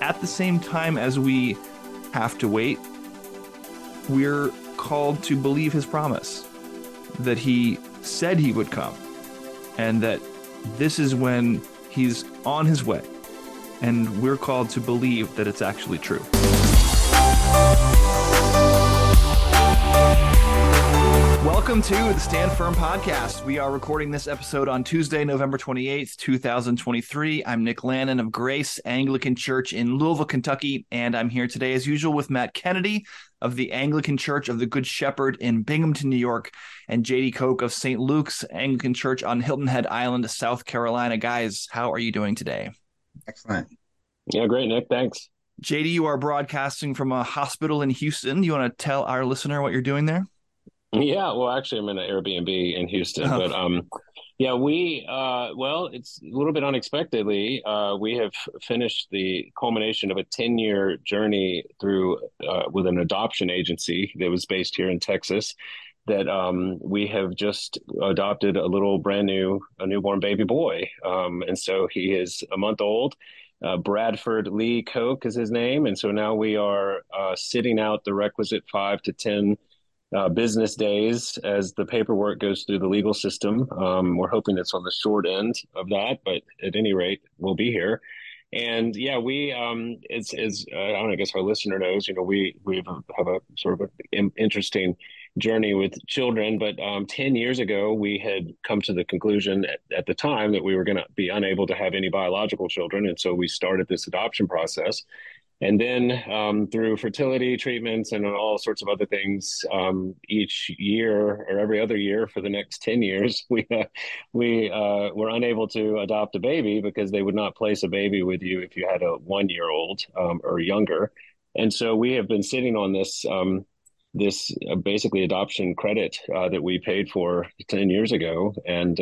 at the same time as we have to wait, we're called to believe his promise that he said he would come, and that this is when he's on his way, and we're called to believe that it's actually true. Welcome to the Stand Firm Podcast. We are recording this episode on Tuesday, November 28th, 2023. I'm Nick Lannan of Grace Anglican Church in Louisville, Kentucky, and I'm here today as usual with Matt Kennedy of the Anglican Church of the Good Shepherd in Binghamton, New York, and J.D. Coke of St. Luke's Anglican Church on Hilton Head Island, South Carolina. Guys, how are you doing today? Excellent. Yeah, great, Nick. Thanks. J.D., you are broadcasting from a hospital in Houston. You want to tell our listener what you're doing there? Yeah, well, actually, I'm in an Airbnb in Houston, but it's a little bit unexpectedly. We have finished the culmination of a 10-year journey through with an adoption agency that was based here in Texas that we have just adopted a newborn baby boy. And so he is a month old. Bradford Lee Koch is his name. And so now we are sitting out the requisite 5 to 10 business days as the paperwork goes through the legal system. We're hoping it's on the short end of that, but at any rate, we'll be here. And yeah, we I guess our listener knows, we have a sort of an interesting journey with children. But 10 years ago, we had come to the conclusion at the time that we were going to be unable to have any biological children, and so we started this adoption process. And then through fertility treatments and all sorts of other things, each year or every other year for the next 10 years, we were unable to adopt a baby because they would not place a baby with you if you had a 1-year-old or younger. And so we have been sitting on this basically adoption credit that we paid for 10 years ago. And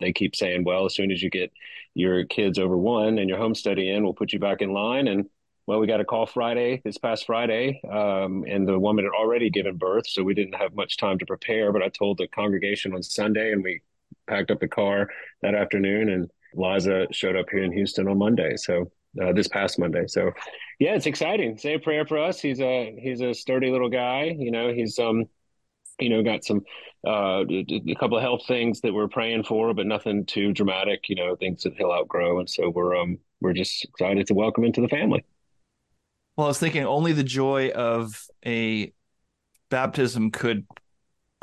they keep saying, well, as soon as you get your kids over 1 and your home study in, we'll put you back in line. And well, we got a call this past Friday, and the woman had already given birth, so we didn't have much time to prepare. But I told the congregation on Sunday, and we packed up the car that afternoon, and Liza showed up here in Houston on Monday. So this past Monday. So yeah, it's exciting. Say a prayer for us. He's a sturdy little guy. He's got some a couple of health things that we're praying for, but nothing too dramatic. Things that he'll outgrow, and so we're just excited to welcome him to the family. Well, I was thinking only the joy of a baptism could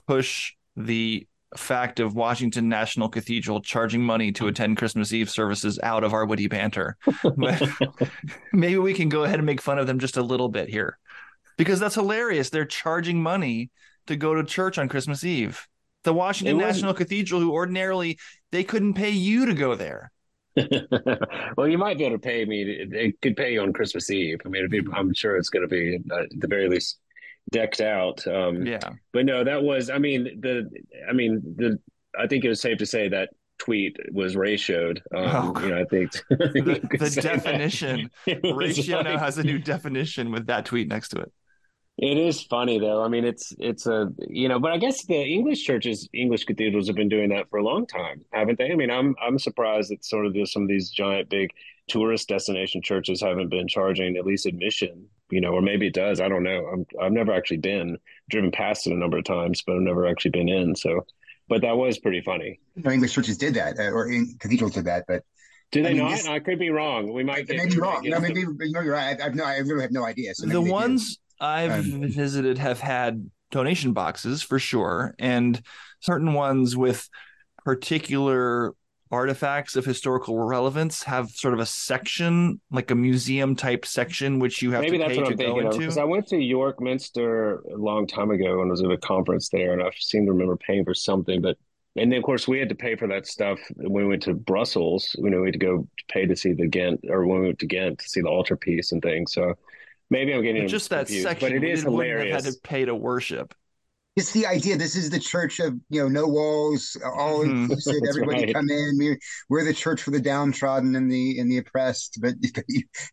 push the fact of Washington National Cathedral charging money to attend Christmas Eve services out of our witty banter. But maybe we can go ahead and make fun of them just a little bit here, because that's hilarious. They're charging money to go to church on Christmas Eve. The Washington National Cathedral, who ordinarily they couldn't pay you to go there. Well, you might be able to pay me. They could pay you on Christmas Eve. I mean, I'm sure it's going to be at the very least decked out. Yeah. But no, that was. I think it was safe to say that tweet was ratioed. I think the definition. Ratio now has a new definition with that tweet next to it. It is funny though. I mean, but I guess the English cathedrals have been doing that for a long time, haven't they? I mean, I'm surprised that sort of some of these giant, big tourist destination churches haven't been charging at least admission, or maybe it does. I don't know. I've never actually driven past it a number of times, but I've never actually been in. So, but that was pretty funny. English churches did that, or cathedrals did that, but. Do they not? I could be wrong. We might be wrong. No, maybe you're right. I really have no idea. So the ones I've visited have had donation boxes for sure, and certain ones with particular artifacts of historical relevance have sort of a section, like a museum type section, which you have to pay to go into. Because I went to York Minster a long time ago and was at a conference there, and I seem to remember paying for something, but. And then, of course, we had to pay for that stuff when we went to Brussels. We had to go pay to see the Ghent, or when we went to Ghent to see the altarpiece and things. So maybe I'm getting just that confused, section. But it is hilarious. Had to pay to worship. It's the idea. This is the church of no walls, all inclusive. Everybody right. Come in. We're the church for the downtrodden and the oppressed. But if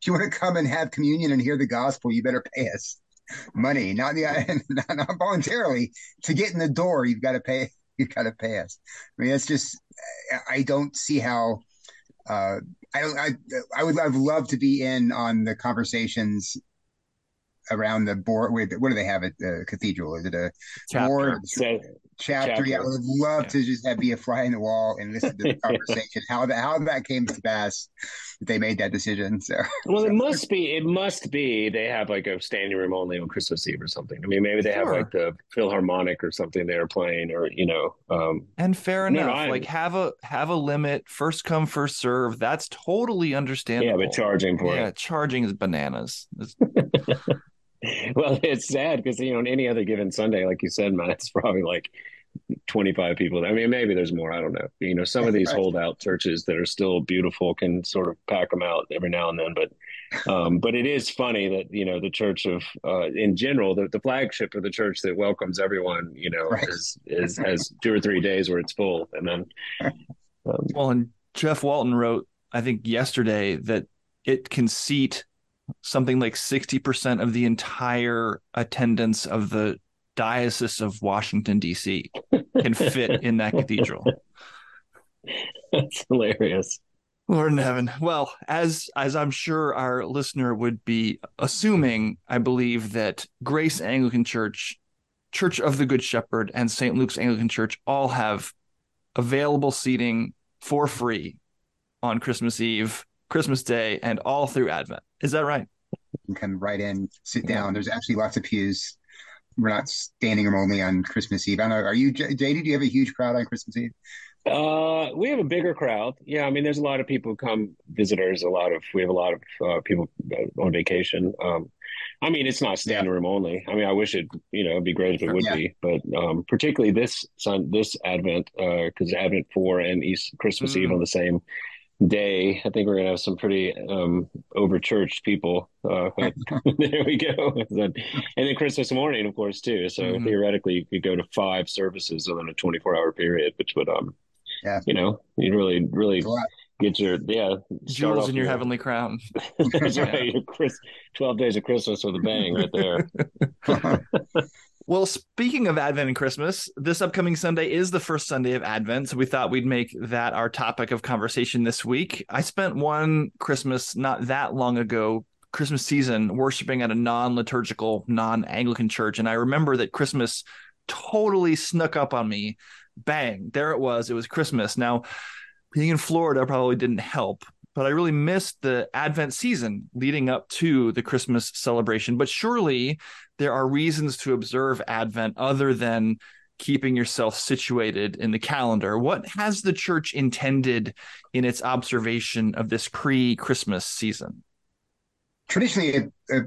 you want to come and have communion and hear the gospel, you better pay us money, not voluntarily. To get in the door, you've got to pay. You've got to pass. I mean, that's just, I don't see how I've loved to be in on the conversations around the board. What do they have at the cathedral? Is it a chapter? Board? Chapter. Yeah, I would love to just be a fly in the wall and listen to the conversation. How that came to pass that they made that decision. So well, it must be they have like a standing room only on Christmas Eve or something. I mean, maybe they have like the Philharmonic or something they're playing, or and fair enough. Like have a limit, first come, first serve. That's totally understandable. Yeah, but charging for it. Charging is bananas. Well, it's sad because, on any other given Sunday, like you said, Matt, it's probably like 25 people. I mean, maybe there's more. I don't know. Some of these holdout churches that are still beautiful can sort of pack them out every now and then. But it is funny that, the church of in general, the flagship of the church that welcomes everyone, has 2 or 3 days where it's full. And then. And Jeff Walton wrote, I think yesterday, that it can seat something like 60% of the entire attendance of the Diocese of Washington, D.C. can fit in that cathedral. That's hilarious. Lord in heaven. Well, as I'm sure our listener would be assuming, I believe that Grace Anglican Church, Church of the Good Shepherd, and St. Luke's Anglican Church all have available seating for free on Christmas Eve, Christmas Day, and all through Advent. Is that right? You can come right in, sit down. There's actually lots of pews. We're not standing room only on Christmas Eve. I don't know. Are you, JD, do you have a huge crowd on Christmas Eve? We have a bigger crowd. Yeah, I mean, there's a lot of people who come, visitors, we have a lot of people on vacation. I mean, it's not standing room only. I mean, I wish it, it'd be great if it would be, but particularly this Advent, because Advent 4 and Christmas Eve on the same day, I think we're gonna have some pretty overchurched people. There we go. And then Christmas morning, of course, too. So theoretically, you could go to 5 services within a 24-hour period, which would, you really get your jewels in your heavenly crown. That's right. 12 days of Christmas with a bang, right there. Well, speaking of Advent and Christmas, this upcoming Sunday is the first Sunday of Advent, so we thought we'd make that our topic of conversation this week. I spent one Christmas not that long ago, Christmas season, worshiping at a non-liturgical, non-Anglican church, and I remember that Christmas totally snuck up on me. Bang, there it was Christmas. Now, being in Florida probably didn't help, but I really missed the Advent season leading up to the Christmas celebration. But surely there are reasons to observe Advent other than keeping yourself situated in the calendar. What has the church intended in its observation of this pre-Christmas season? Traditionally, a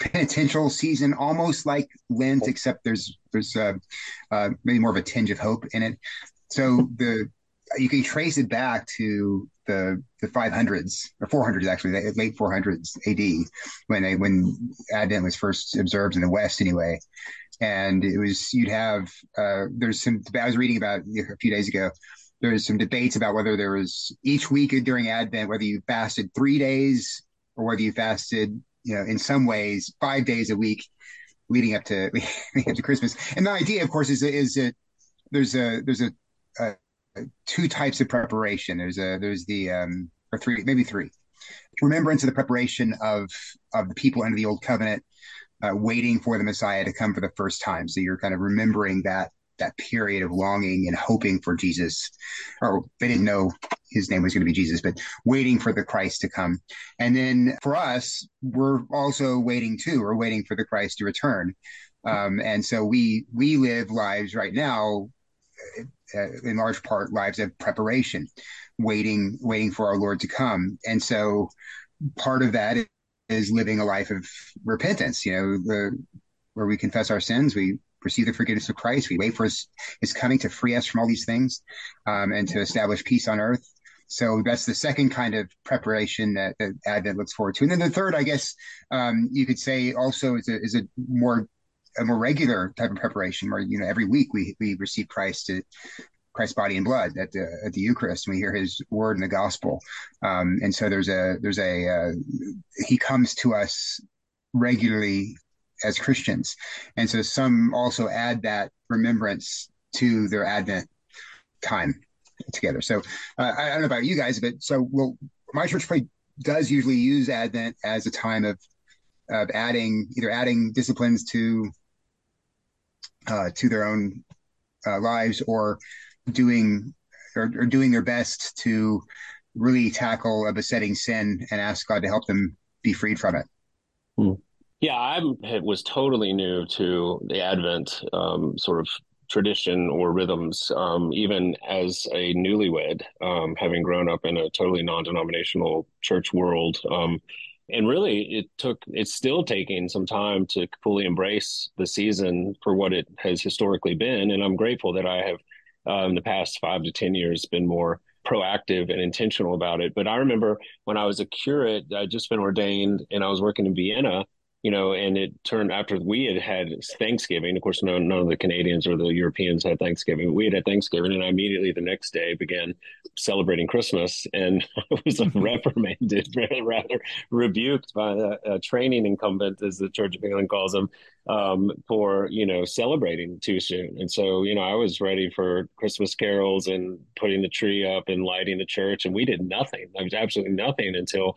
penitential season, almost like Lent, except there's maybe more of a tinge of hope in it. So you can trace it back to the 500s or 400s, actually, the late 400s AD, when Advent was first observed in the West, anyway. And it was I was reading about a few days ago. There was some debates about whether there was each week during Advent whether you fasted 3 days or whether you fasted, in some ways 5 days a week leading up to Christmas. And the idea, of course, is that there's two types of preparation. Or three, maybe three. Remembrance of the preparation of the people under the old covenant, waiting for the Messiah to come for the first time. So you're kind of remembering that period of longing and hoping for Jesus, or they didn't know his name was going to be Jesus, but waiting for the Christ to come. And then for us, we're also waiting too. We're waiting for the Christ to return. And so we live lives right now, in large part, lives of preparation, waiting for our Lord to come. And so part of that is living a life of repentance, where we confess our sins, we receive the forgiveness of Christ, we wait for his coming to free us from all these things, and to establish peace on earth. So that's the second kind of preparation that Advent looks forward to. And then the third, I guess, you could say also is a more regular type of preparation where, every week we receive Christ's body and blood at the Eucharist, and we hear his word in the gospel. And so there's a he comes to us regularly as Christians. And so some also add that remembrance to their Advent time together. So I don't know about you guys, but so my church probably does usually use Advent as a time of adding disciplines to their own lives, or doing their best to really tackle a besetting sin and ask God to help them be freed from it. Yeah, it was totally new to the Advent sort of tradition or rhythms, even as a newlywed, having grown up in a totally non-denominational church world. And really, it's still taking some time to fully embrace the season for what it has historically been. And I'm grateful that I have, in the past 5 to 10 years, been more proactive and intentional about it. But I remember when I was a curate, I'd just been ordained and I was working in Vienna, and it turned after we had Thanksgiving. Of course, none of the Canadians or the Europeans had Thanksgiving. We had Thanksgiving, and I immediately the next day began celebrating Christmas. And I was reprimanded, rather rebuked by a training incumbent, as the Church of England calls him, for, celebrating too soon. And so, I was ready for Christmas carols and putting the tree up and lighting the church. And we did nothing. I was absolutely nothing until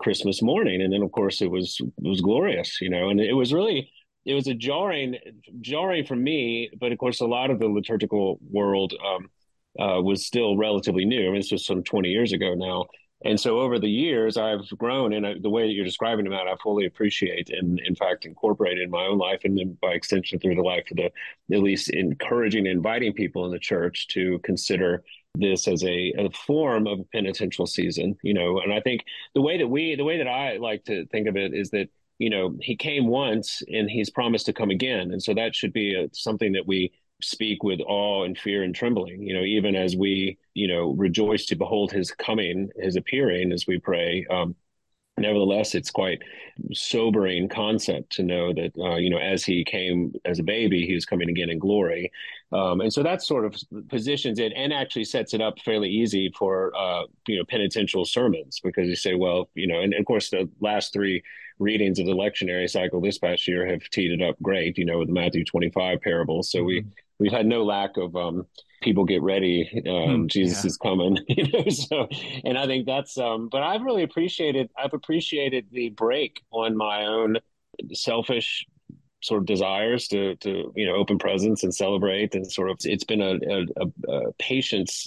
Christmas morning. And then, of course, it was glorious, and it was a jarring for me. But of course, a lot of the liturgical world was still relatively new. I mean, this was some 20 years ago now. And so over the years, I've grown, and the way that you're describing it, Matt, I fully appreciate, and in fact, incorporated in my own life, and then by extension through the life of at least encouraging and inviting people in the church to consider this as a form of a penitential season, And I think the way that I like to think of it is that, he came once and he's promised to come again. And so that should be something that we speak with awe and fear and trembling, even as we, rejoice to behold his coming, his appearing, as we pray. Nevertheless, it's quite sobering concept to know that, as he came as a baby, he was coming again in glory. And so that sort of positions it and actually sets it up fairly easy for, penitential sermons, because you say, well, and of course, the last three readings of the lectionary cycle this past year have teed it up great, with the Matthew 25 parable. So we've had no lack of people get ready. Jesus is coming. So, and I think that's, but I've appreciated the break on my own selfish sort of desires to open presents and celebrate, and sort of, it's been a patience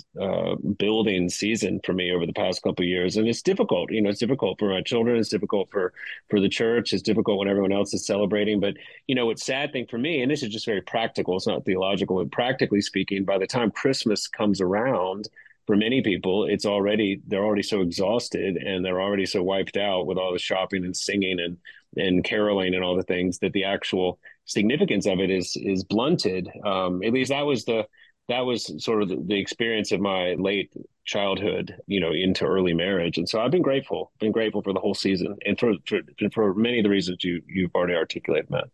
building season for me over the past couple of years. And it's difficult, it's difficult for my children. It's difficult for the church. It's difficult when everyone else is celebrating, but it's sad thing for me, and this is just very practical. It's not theological, but practically speaking, by the time Christmas comes around, for many people, they're already so exhausted, and they're already so wiped out with all the shopping and singing and caroling and all the things, that the actual significance of it is blunted. At least that was sort of the experience of my late childhood, into early marriage. And so I've been grateful for the whole season, and for many of the reasons you've already articulated, Matt.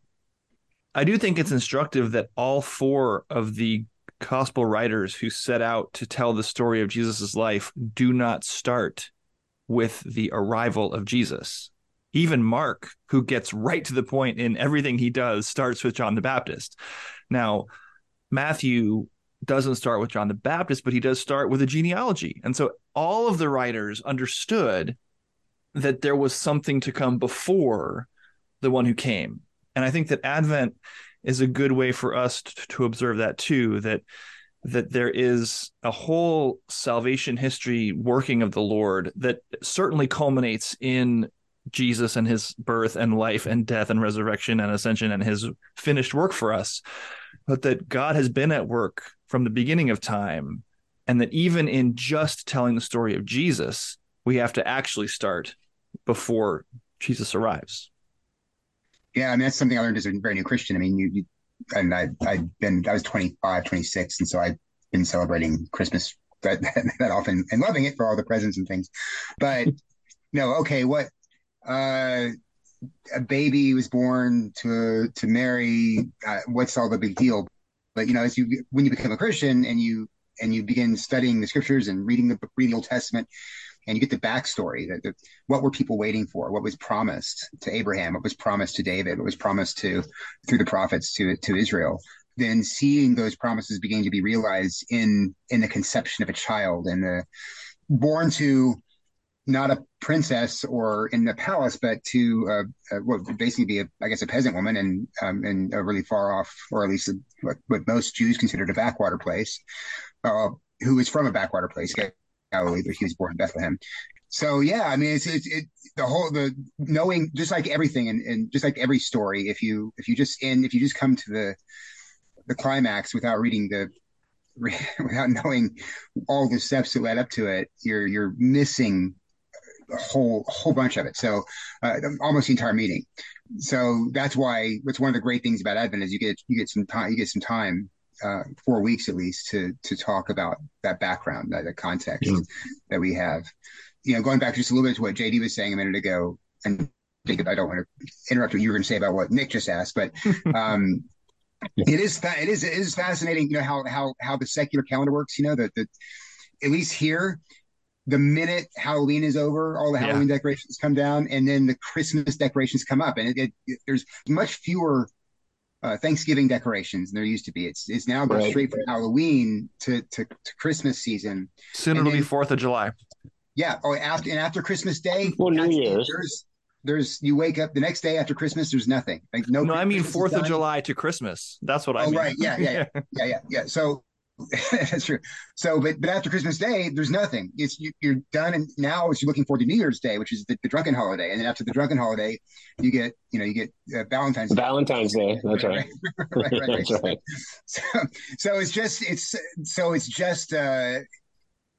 I do think it's instructive that all four of the gospel writers who set out to tell the story of Jesus's life do not start with the arrival of Jesus. Even Mark, who gets right to the point in everything he does, starts with John the Baptist. Now, Matthew doesn't start with John the Baptist, but he does start with a genealogy. And so all of the writers understood that there was something to come before the one who came. And I think that Advent is a good way for us to observe that too, that there is a whole salvation history working of the Lord that certainly culminates in Jesus and his birth and life and death and resurrection and ascension and his finished work for us, but that God has been at work from the beginning of time, and that even in just telling the story of Jesus, we have to actually start before Jesus arrives. Yeah, I mean, that's something I learned as a very new Christian. I mean, I was 25, 26, and so I've been celebrating Christmas that often and loving it for all the presents and things. But a baby was born to Mary. What's all the big deal? But when you become a Christian and you begin studying the scriptures and reading the Old Testament, and you get the backstory, that what were people waiting for? What was promised to Abraham? What was promised to David? What was promised through the prophets to Israel? Then seeing those promises begin to be realized in the conception of a child, and born to not a princess or in the palace, but to what would basically be, I guess, a peasant woman in a really far off, or at least what most Jews considered a backwater place, who was from a backwater place, Galilee, but he was born in Bethlehem. So yeah, I mean, it's the knowing, just like everything, and just like every story, if you just come to the climax without reading without knowing all the steps that led up to it, you're missing a whole bunch of it. So almost the entire meeting. So that's why what's one of the great things about Advent is you get some time. 4 weeks at least to talk about that background, that the context that we have. You know, going back just a little bit to what JD was saying a minute ago, and I don't want to interrupt what you were going to say about what Nick just asked, but it is fascinating. You know how the secular calendar works. You know that at least here, the minute Halloween is over, all the Halloween decorations come down, and then the Christmas decorations come up, and there's much fewer Thanksgiving decorations, and there used to be. It's now going straight from Halloween to Christmas season. Soon it'll be 4th of July. Yeah. Oh, after Christmas Day, New Year's. There's you wake up the next day after Christmas. There's nothing. Like no, I mean 4th of July to Christmas. That's what I mean. Oh, right. Yeah. So that's true. So, but after Christmas Day, there's nothing. You're done, and now you're looking forward to New Year's Day, which is the drunken holiday, and then after the drunken holiday, you get Valentine's Day. Valentine's Day. That's right. Right. That's right. So it's just.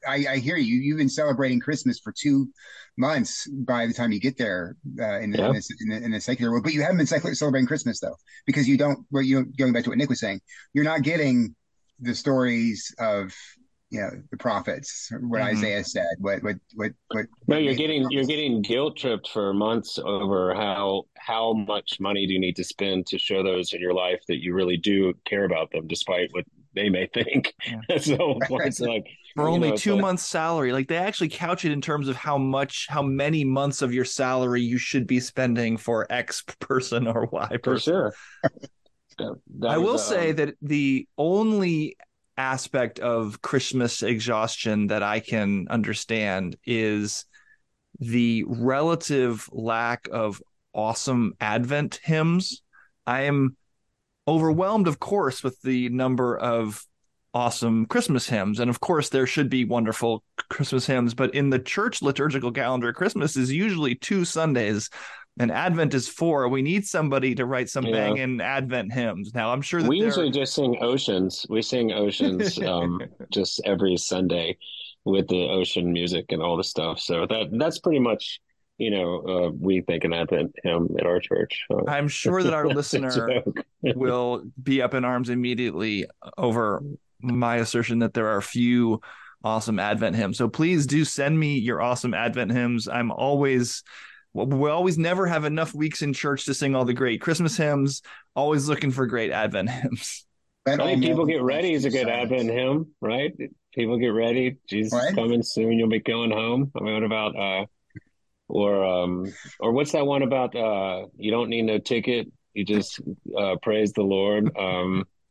I hear you. You've been celebrating Christmas for 2 months by the time you get there in the secular world, but you haven't been celebrating Christmas though, because going back to what Nick was saying, you're not getting the stories of, you know, the prophets, what Isaiah said, what. No, you're getting guilt tripped for months over how much money do you need to spend to show those in your life that you really do care about them, despite what they may think. That's the whole point. So like, for only 2 months' salary, like they actually couch it in terms of how many months of your salary you should be spending for X person or Y person. For sure. I will say that the only aspect of Christmas exhaustion that I can understand is the relative lack of awesome Advent hymns. I am overwhelmed, of course, with the number of awesome Christmas hymns, and of course there should be wonderful Christmas hymns, but in the church liturgical calendar, Christmas is usually 2 Sundays and Advent is 4. We need somebody to write some banging Advent hymns. Now I'm sure that we usually just sing Oceans. We sing Oceans just every Sunday with the ocean music and all the stuff. So that's pretty much, you know, we think an Advent hymn at our church. So. I'm sure that our listener will be up in arms immediately over my assertion that there are few awesome Advent hymns. So please do send me your awesome Advent hymns. We never have enough weeks in church to sing all the great Christmas hymns. Always looking for great Advent hymns. I think People Get Ready is a good Advent hymn, right? People Get Ready. Jesus is coming soon. You'll be going home. I mean, what about, or what's that one about, you don't need no ticket. You just, praise the Lord.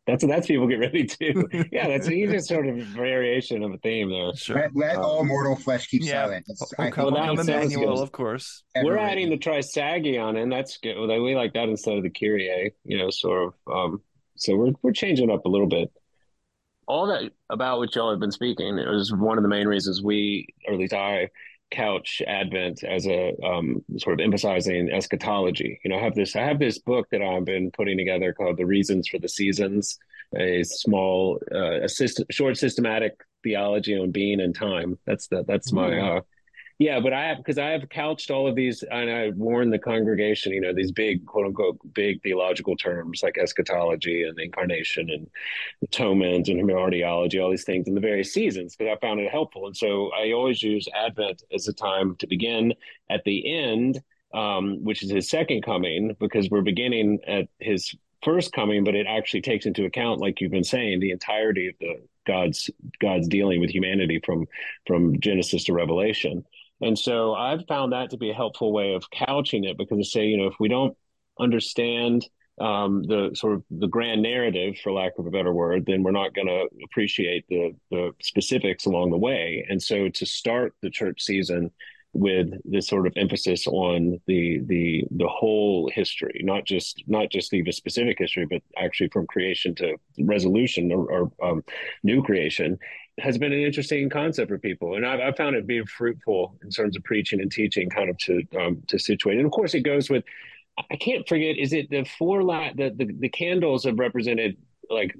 That's People Get Ready too. Yeah, that's an easy sort of variation of a theme there. Sure. Let all mortal flesh keep silent. Come Emmanuel, of course. We're adding the trisagion, and that's good. Well, we like that instead of the Kyrie, you know, sort of. So we're changing up a little bit. All that about which y'all have been speaking, it was one of the main reasons we, or at least I, couch Advent as a sort of emphasizing eschatology. You know, I have this book that I've been putting together called The Reasons for the Seasons, a small short systematic theology on being and time. That's my but I have couched all of these, and I warn the congregation, you know, these big, quote unquote, big theological terms like eschatology and incarnation and atonement and hermeneutology, all these things in the various seasons, because I found it helpful. And so I always use Advent as a time to begin at the end, which is his second coming, because we're beginning at his first coming, but it actually takes into account, like you've been saying, the entirety of the God's dealing with humanity from Genesis to Revelation. And so I've found that to be a helpful way of couching it, because to say, you know, if we don't understand the sort of the grand narrative, for lack of a better word, then we're not going to appreciate the specifics along the way. And so to start the church season with this sort of emphasis on the whole history, not just the specific history, but actually from creation to resolution or new creation, has been an interesting concept for people. And I've found it being fruitful in terms of preaching and teaching, kind of to situate. And of course, it goes with, I can't forget, is it the four light, the candles have represented like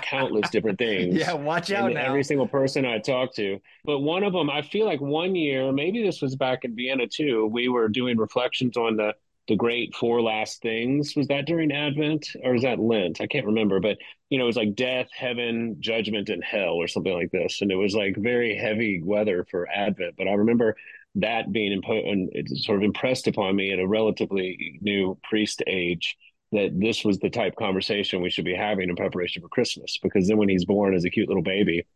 countless different things. Yeah, watch out now. Every single person I talk to. But one of them, I feel like one year, maybe this was back in Vienna too, we were doing reflections on the great four last things. Was that during Advent or was that Lent? I can't remember, but it was like death, heaven, judgment, and hell or something like this. And it was like very heavy weather for Advent. But I remember that being sort of impressed upon me at a relatively new priest age, that this was the type of conversation we should be having in preparation for Christmas, because then when he's born as a cute little baby,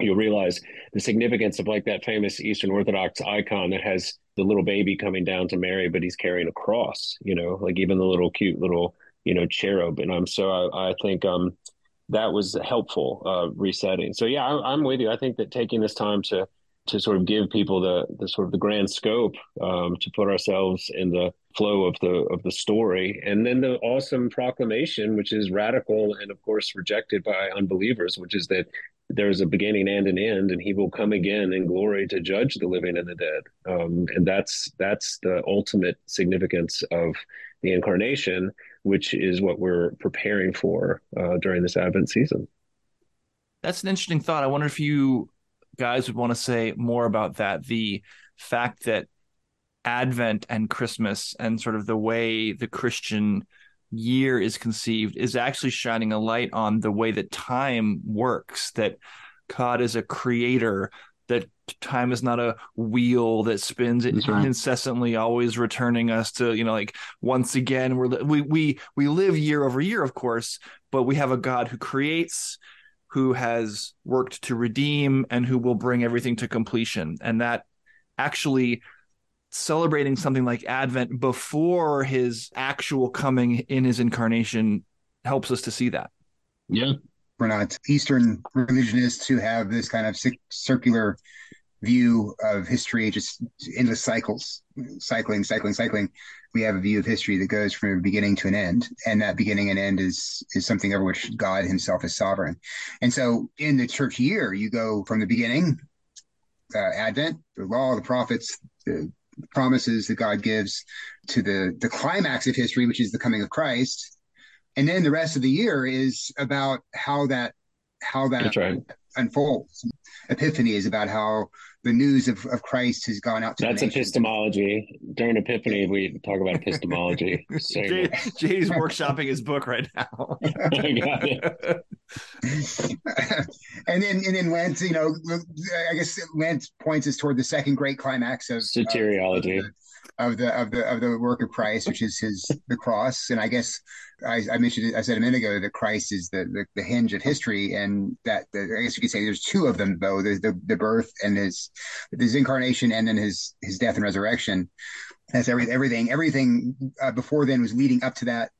you'll realize the significance of like that famous Eastern Orthodox icon that has the little baby coming down to Mary, but he's carrying a cross, like even the little cute little, cherub. And so I think that was helpful resetting. So yeah, I'm with you. I think that taking this time to sort of give people the sort of the grand scope, to put ourselves in the flow of the story, and then the awesome proclamation, which is radical and of course rejected by unbelievers, which is that there is a beginning and an end, and he will come again in glory to judge the living and the dead. And that's the ultimate significance of the incarnation, which is what we're preparing for during this Advent season. That's an interesting thought. I wonder if you guys would want to say more about that, the fact that Advent and Christmas and sort of the way the Christian year is conceived is actually shining a light on the way that time works, that God is a creator, that time is not a wheel that spins incessantly, always returning us to, once again, we live year over year, of course, but we have a God who creates, who has worked to redeem, and who will bring everything to completion. And that actually celebrating something like Advent before his actual coming in his incarnation helps us to see that. Yeah. We're not Eastern religionists who have this kind of circular view of history, just endless cycles, cycling. We have a view of history that goes from a beginning to an end, and that beginning and end is something over which God himself is sovereign. And so in the church year, you go from the beginning, Advent, the law, the prophets, the promises that God gives, to the climax of history, which is the coming of Christ. And then the rest of the year is about how that unfolds. Epiphany is about how the news of Christ has gone out to the nations. Epistemology. During Epiphany, we talk about epistemology. Jay's workshopping his book right now. I got it. And then Lent, I guess Lent points us toward the second great climax of soteriology. Of the work of Christ, which is the cross. And I guess I mentioned it, I said a minute ago that Christ is the hinge of history, and that I guess you could say there's two of them though: the birth and his incarnation, and then his death and resurrection. That's everything. Everything before then was leading up to that.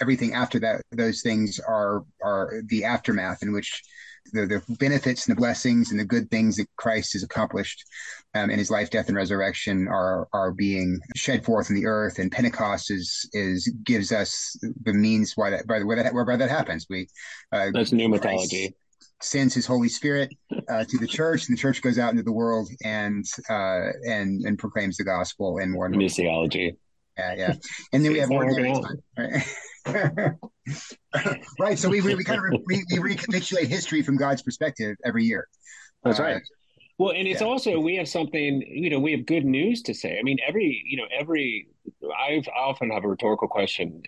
Everything after that, those things are the aftermath in which the benefits and the blessings and the good things that Christ has accomplished in his life, death, and resurrection are being shed forth in the earth. And Pentecost gives us the means whereby that happens. That's pneumatology. Sends his Holy Spirit to the church, and the church goes out into the world and proclaims the gospel in more missiology. Yeah. And then we have ordinary time, right? Right, so we kind of we recapitulate history from God's perspective every year. That's right. Well, and it's also, we have something, we have good news to say. I mean, I often have a rhetorical question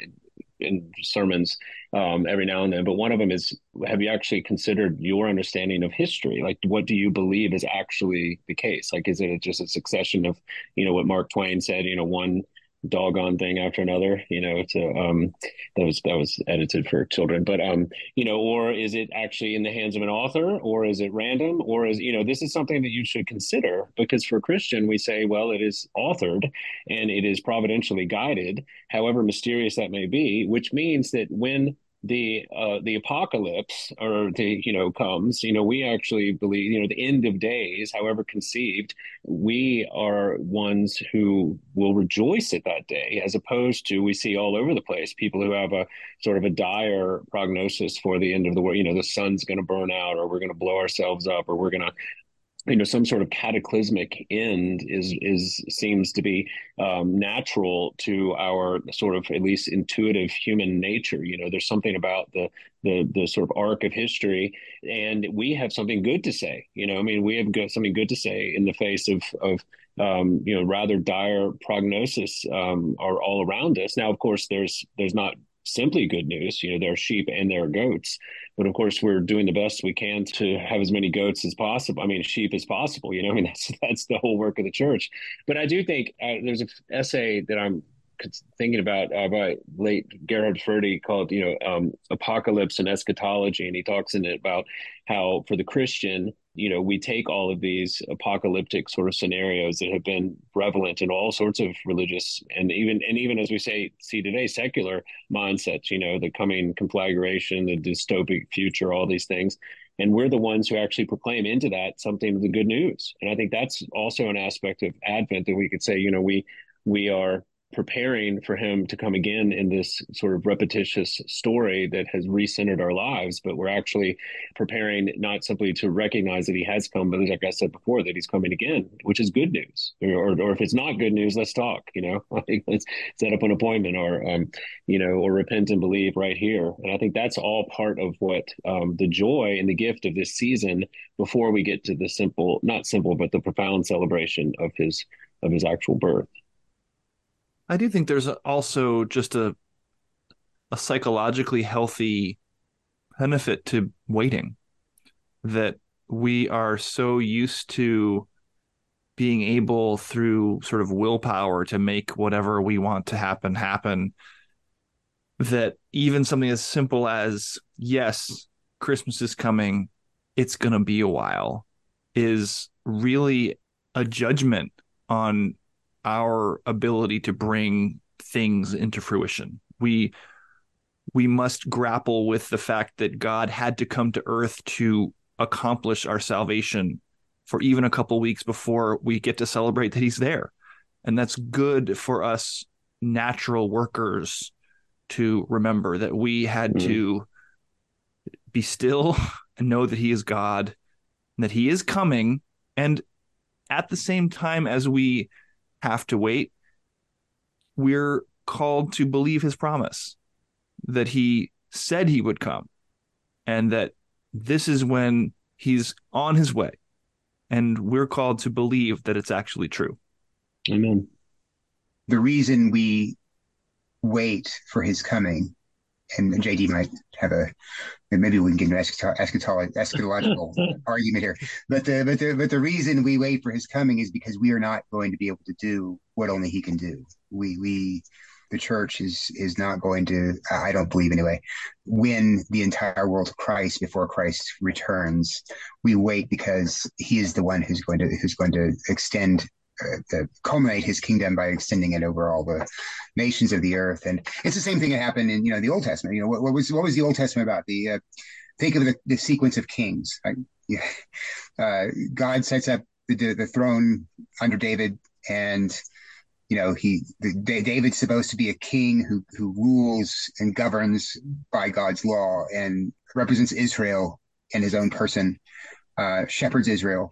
in sermons every now and then, but one of them is, have you actually considered your understanding of history? Like, what do you believe is actually the case? Like, is it just a succession of, what Mark Twain said, one doggone thing after another, that was edited for children, but or is it actually in the hands of an author, or is it random, or is, this is something that you should consider, because for a Christian we say, well, it is authored and it is providentially guided, however mysterious that may be, which means that when the apocalypse or the, comes, we actually believe, the end of days, however conceived, we are ones who will rejoice at that day, as opposed to we see all over the place, people who have a sort of a dire prognosis for the end of the world. The sun's going to burn out, or we're going to blow ourselves up, or we're going to, some sort of cataclysmic end is seems to be natural to our sort of at least intuitive human nature. There's something about the sort of arc of history, and we have something good to say. We have something good to say in the face of rather dire prognosis are all around us. Now, of course, there's not simply good news. There are sheep and there are goats, but of course we're doing the best we can to have as many goats as possible. Sheep as possible. That's the whole work of the church. But I do think there's an essay that I'm thinking about by late Gerard Forde called Apocalypse and Eschatology, and he talks in it about how for the Christian, we take all of these apocalyptic sort of scenarios that have been prevalent in all sorts of religious and even as we see today, secular mindsets, the coming conflagration, the dystopic future, all these things. And we're the ones who actually proclaim into that something of the good news. And I think that's also an aspect of Advent that we could say, we are preparing for him to come again in this sort of repetitious story that has recentered our lives, but we're actually preparing not simply to recognize that he has come, but like I said before, that he's coming again, which is good news. Or if it's not good news, let's talk, let's set up an appointment, or, or repent and believe right here. And I think that's all part of what the joy and the gift of this season before we get to the simple, not simple, but the profound celebration of his actual birth. I do think there's also just a psychologically healthy benefit to waiting, that we are so used to being able through sort of willpower to make whatever we want to happen, that even something as simple as, yes, Christmas is coming, it's going to be a while, is really a judgment on our ability to bring things into fruition. We must grapple with the fact that God had to come to earth to accomplish our salvation for even a couple weeks before we get to celebrate that he's there. And that's good for us natural workers to remember, that we had to be still and know that he is God and that he is coming. And at the same time as we have to wait, we're called to believe his promise that he said he would come, and that this is when he's on his way, and we're called to believe that it's actually true. Amen. The reason we wait for his coming, and J.D. might have maybe we can get an eschatological argument here. But the reason we wait for his coming is because we are not going to be able to do what only he can do. We the church is not going to, I don't believe anyway, win the entire world to Christ before Christ returns. We wait because he is the one who's going to extend. Culminate his kingdom by extending it over all the nations of the earth, and it's the same thing that happened in the Old Testament. What was the Old Testament about? The think of the sequence of kings. God sets up the throne under David, and David's supposed to be a king who rules and governs by God's law and represents Israel in his own person, shepherds Israel,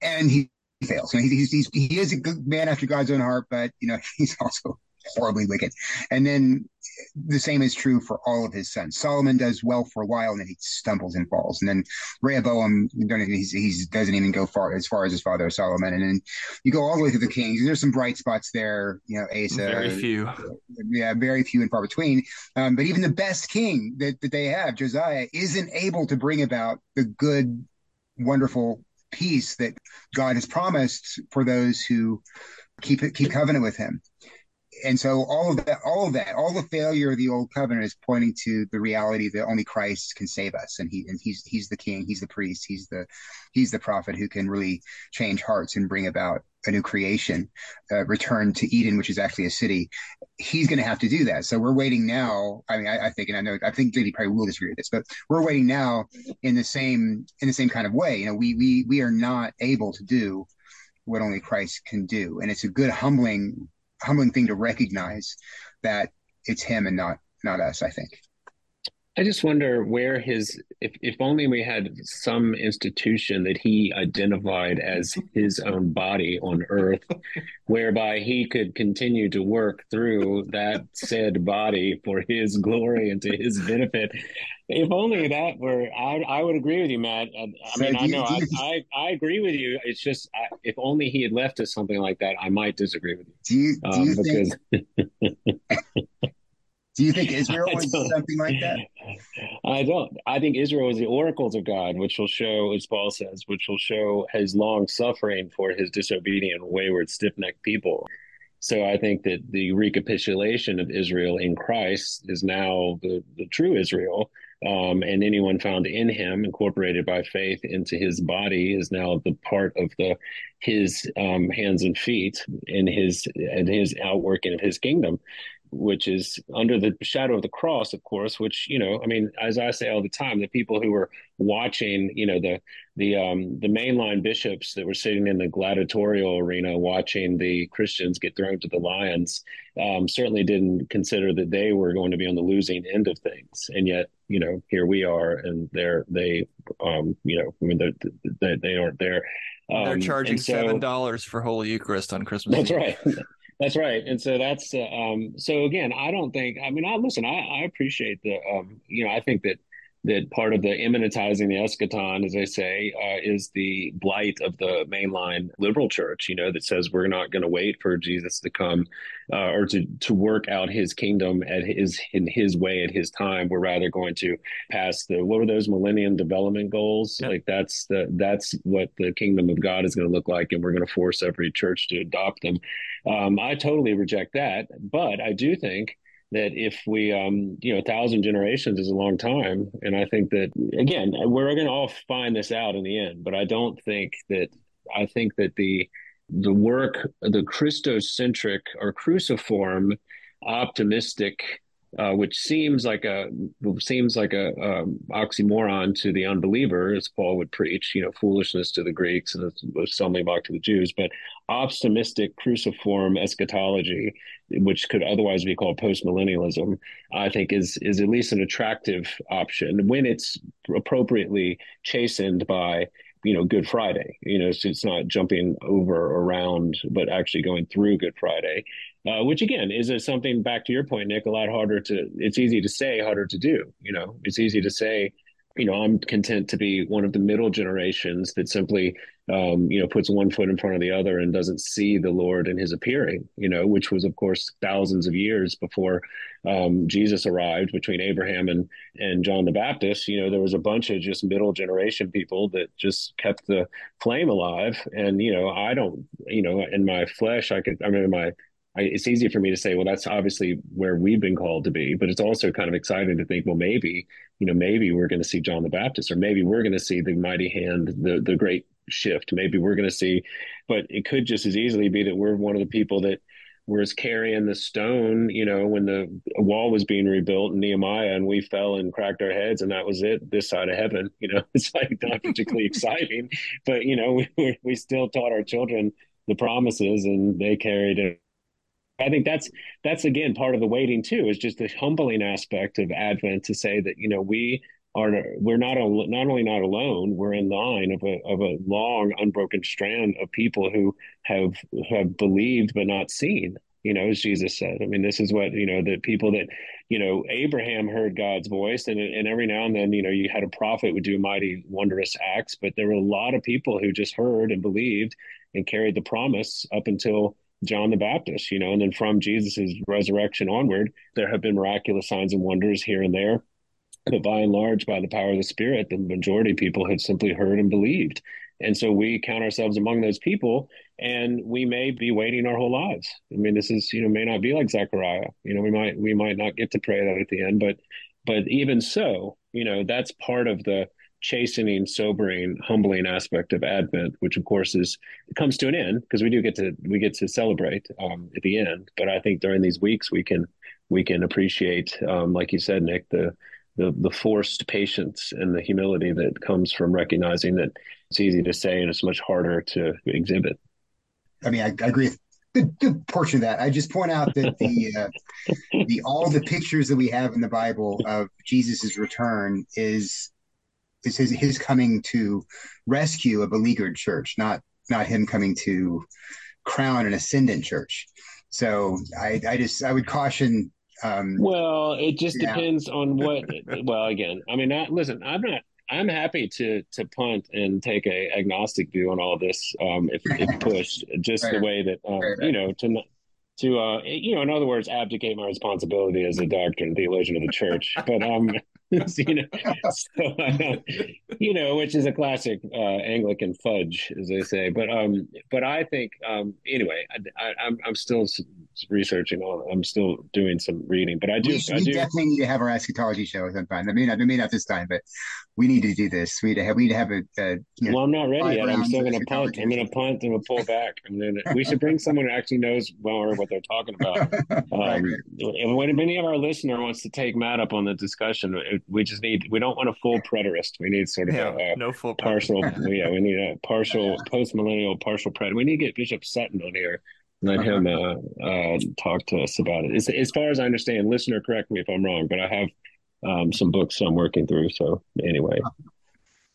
and he fails. He is a good man after God's own heart, but he's also horribly wicked. And then the same is true for all of his sons. Solomon does well for a while, and then he stumbles and falls. And then Rehoboam, he doesn't even go far as his father Solomon. And then you go all the way through the kings. There's some bright spots there, Asa. Very few. Yeah, very few and far between. But even the best king that they have, Josiah, isn't able to bring about the good, wonderful peace that God has promised for those who keep covenant with him. And so all the failure of the old covenant is pointing to the reality that only Christ can save us. And he's the king, he's the priest, he's the prophet who can really change hearts and bring about a new creation, return to Eden, which is actually a city. He's going to have to do that. So we're waiting now. I mean, I think J.D. probably will disagree with this, but we're waiting now in the same kind of way. You know, we are not able to do what only Christ can do. And it's a good humbling thing to recognize that it's him and not us, I think. I just wonder where if only we had some institution that he identified as his own body on earth, whereby he could continue to work through that said body for his glory and to his benefit. If only that were, I would agree with you, Matt. I agree with you. It's just, if only he had left us something like that, I might disagree with you. Do you think Israel was something like that? I don't. I think Israel is the oracles of God, which will show, as Paul says, his long suffering for his disobedient, wayward, stiff-necked people. So I think that the recapitulation of Israel in Christ is now the true Israel, and anyone found in him, incorporated by faith into his body, is now the part of his hands and feet in his outworking of his kingdom, which is under the shadow of the cross, of course, which, you know, I mean, as I say all the time, the people who were watching, you know, the mainline bishops that were sitting in the gladiatorial arena watching the Christians get thrown to the lions, certainly didn't consider that they were going to be on the losing end of things. And yet, you know, here we are, and they aren't there. They're charging $7 for Holy Eucharist on Christmas. That's right. That's right. And so that's so again, I don't think, I mean, I appreciate the, I think that part of the immanentizing the eschaton, as they say, is the blight of the mainline liberal church, you know, that says we're not going to wait for Jesus to come or to work out his kingdom in his way at his time. We're rather going to pass what were those Millennium Development Goals? Yeah. Like that's what the kingdom of God is going to look like, and we're going to force every church to adopt them. I totally reject that, but I do think that if we, 1,000 generations is a long time. And I think that, again, we're going to all find this out in the end, but I think that the work, the Christocentric or cruciform optimistic, which seems like a oxymoron to the unbeliever, as Paul would preach, you know, foolishness to the Greeks and suddenly mock to the Jews, but optimistic cruciform eschatology, which could otherwise be called postmillennialism, I think is at least an attractive option when it's appropriately chastened by, you know, Good Friday. You know, so it's not jumping over or around, but actually going through Good Friday, which again is something, back to your point, Nick, a lot harder to, it's easy to say, harder to do. You know, it's easy to say, you know, I'm content to be one of the middle generations that simply, puts one foot in front of the other and doesn't see the Lord in his appearing, you know, which was, of course, thousands of years before Jesus arrived. Between Abraham and John the Baptist, you know, there was a bunch of just middle generation people that just kept the flame alive. And, you know, I don't, you know, in my flesh, it's easy for me to say, well, that's obviously where we've been called to be, but it's also kind of exciting to think, well, maybe we're going to see John the Baptist, or maybe we're going to see the mighty hand, the great shift. Maybe we're going to see, but it could just as easily be that we're one of the people that was carrying the stone, you know, when the wall was being rebuilt in Nehemiah and we fell and cracked our heads and that was it, this side of heaven. You know, it's like not particularly exciting, but, you know, we still taught our children the promises and they carried it. I think that's again part of the waiting too, is just the humbling aspect of Advent, to say that, you know, we're not only not alone, we're in line of a long unbroken strand of people who have believed but not seen, you know, as Jesus said. I mean, this is what, you know, the people that, you know, Abraham heard God's voice, and every now and then, you know, you had a prophet would do mighty wondrous acts, but there were a lot of people who just heard and believed and carried the promise up until John the Baptist, you know, and then from Jesus's resurrection onward, there have been miraculous signs and wonders here and there. But by and large, by the power of the Spirit, the majority of people have simply heard and believed. And so we count ourselves among those people, and we may be waiting our whole lives. I mean, this is, may not be like Zechariah. We might not get to pray that at the end, but even so, that's part of the chastening, sobering, humbling aspect of Advent, which of course it comes to an end because we get to celebrate at the end. But I think during these weeks we can appreciate, like you said, Nick, the forced patience and the humility that comes from recognizing that it's easy to say and it's much harder to exhibit. I mean, I agree with a good portion of that. I just point out that the all the pictures that we have in the Bible of Jesus's return is his coming to rescue a beleaguered church, not him coming to crown an ascendant church. So I would caution. Well, it just depends on what. Well, again, I mean, listen, I'm happy to punt and take a agnostic view on all of this, if pushed, just right. The way that in other words, abdicate my responsibility as a doctor and theologian of the church, but which is a classic Anglican fudge, as they say. But I think anyway, I'm still researching. I'm still doing some reading, but I do definitely need to have our eschatology show sometime. I mean, not this time, but we need to do this. We need to have a. Well, I'm not ready yet. I'm still going to punt. I'm going to punt and we'll pull back. And then we should bring someone who actually knows well or what they're talking about. And when any of our listener wants to take Matt up on the discussion, we don't want a full preterist. We need sort of no full partial. We need a partial post-millennial partial preterist. We need to get Bishop Sutton on here and let him talk to us about it. As far as I understand, listener, correct me if I'm wrong, but I have some books I'm working through. So anyway,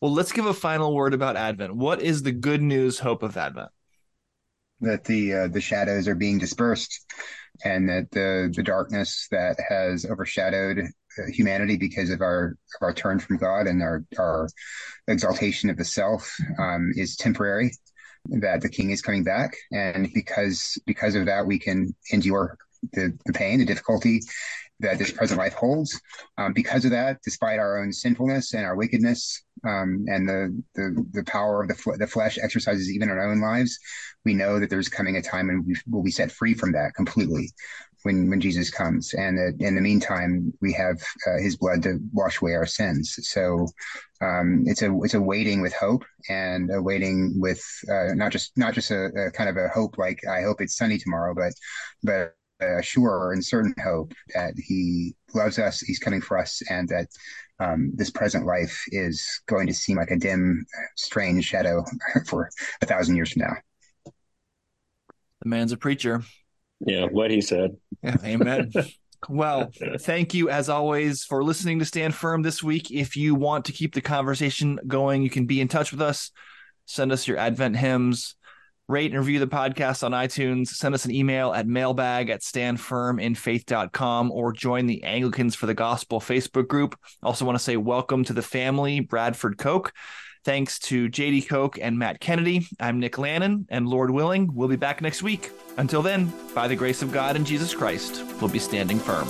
well, let's give a final word about Advent. What is the good news hope of Advent? That the shadows are being dispersed, and that the darkness that has overshadowed humanity because of our turn from God and our exaltation of the self is temporary, that the King is coming back. And because of that, we can endure the pain, the difficulty that this present life holds. Because of that, despite our own sinfulness and our wickedness, and the power of the flesh exercises even in our own lives, we know that there's coming a time when we will be set free from that completely when Jesus comes. And in the meantime, we have his blood to wash away our sins. So it's a waiting with hope, and a waiting with not just a kind of a hope like I hope it's sunny tomorrow, but sure and certain hope that he loves us, he's coming for us, and that this present life is going to seem like a dim, strange shadow for 1,000 years from now. The man's a preacher. Yeah, what he said. Yeah, amen. Well, thank you, as always, for listening to Stand Firm this week. If you want to keep the conversation going, you can be in touch with us. Send us your Advent hymns. Rate and review the podcast on iTunes. Send us an email at mailbag@standfirminfaith.com, or join the Anglicans for the Gospel Facebook group. Also want to say welcome to the family, Bradford Koch. Thanks to J.D. Coke and Matt Kennedy. I'm Nick Lannan, and Lord willing, we'll be back next week. Until then, by the grace of God and Jesus Christ, we'll be standing firm.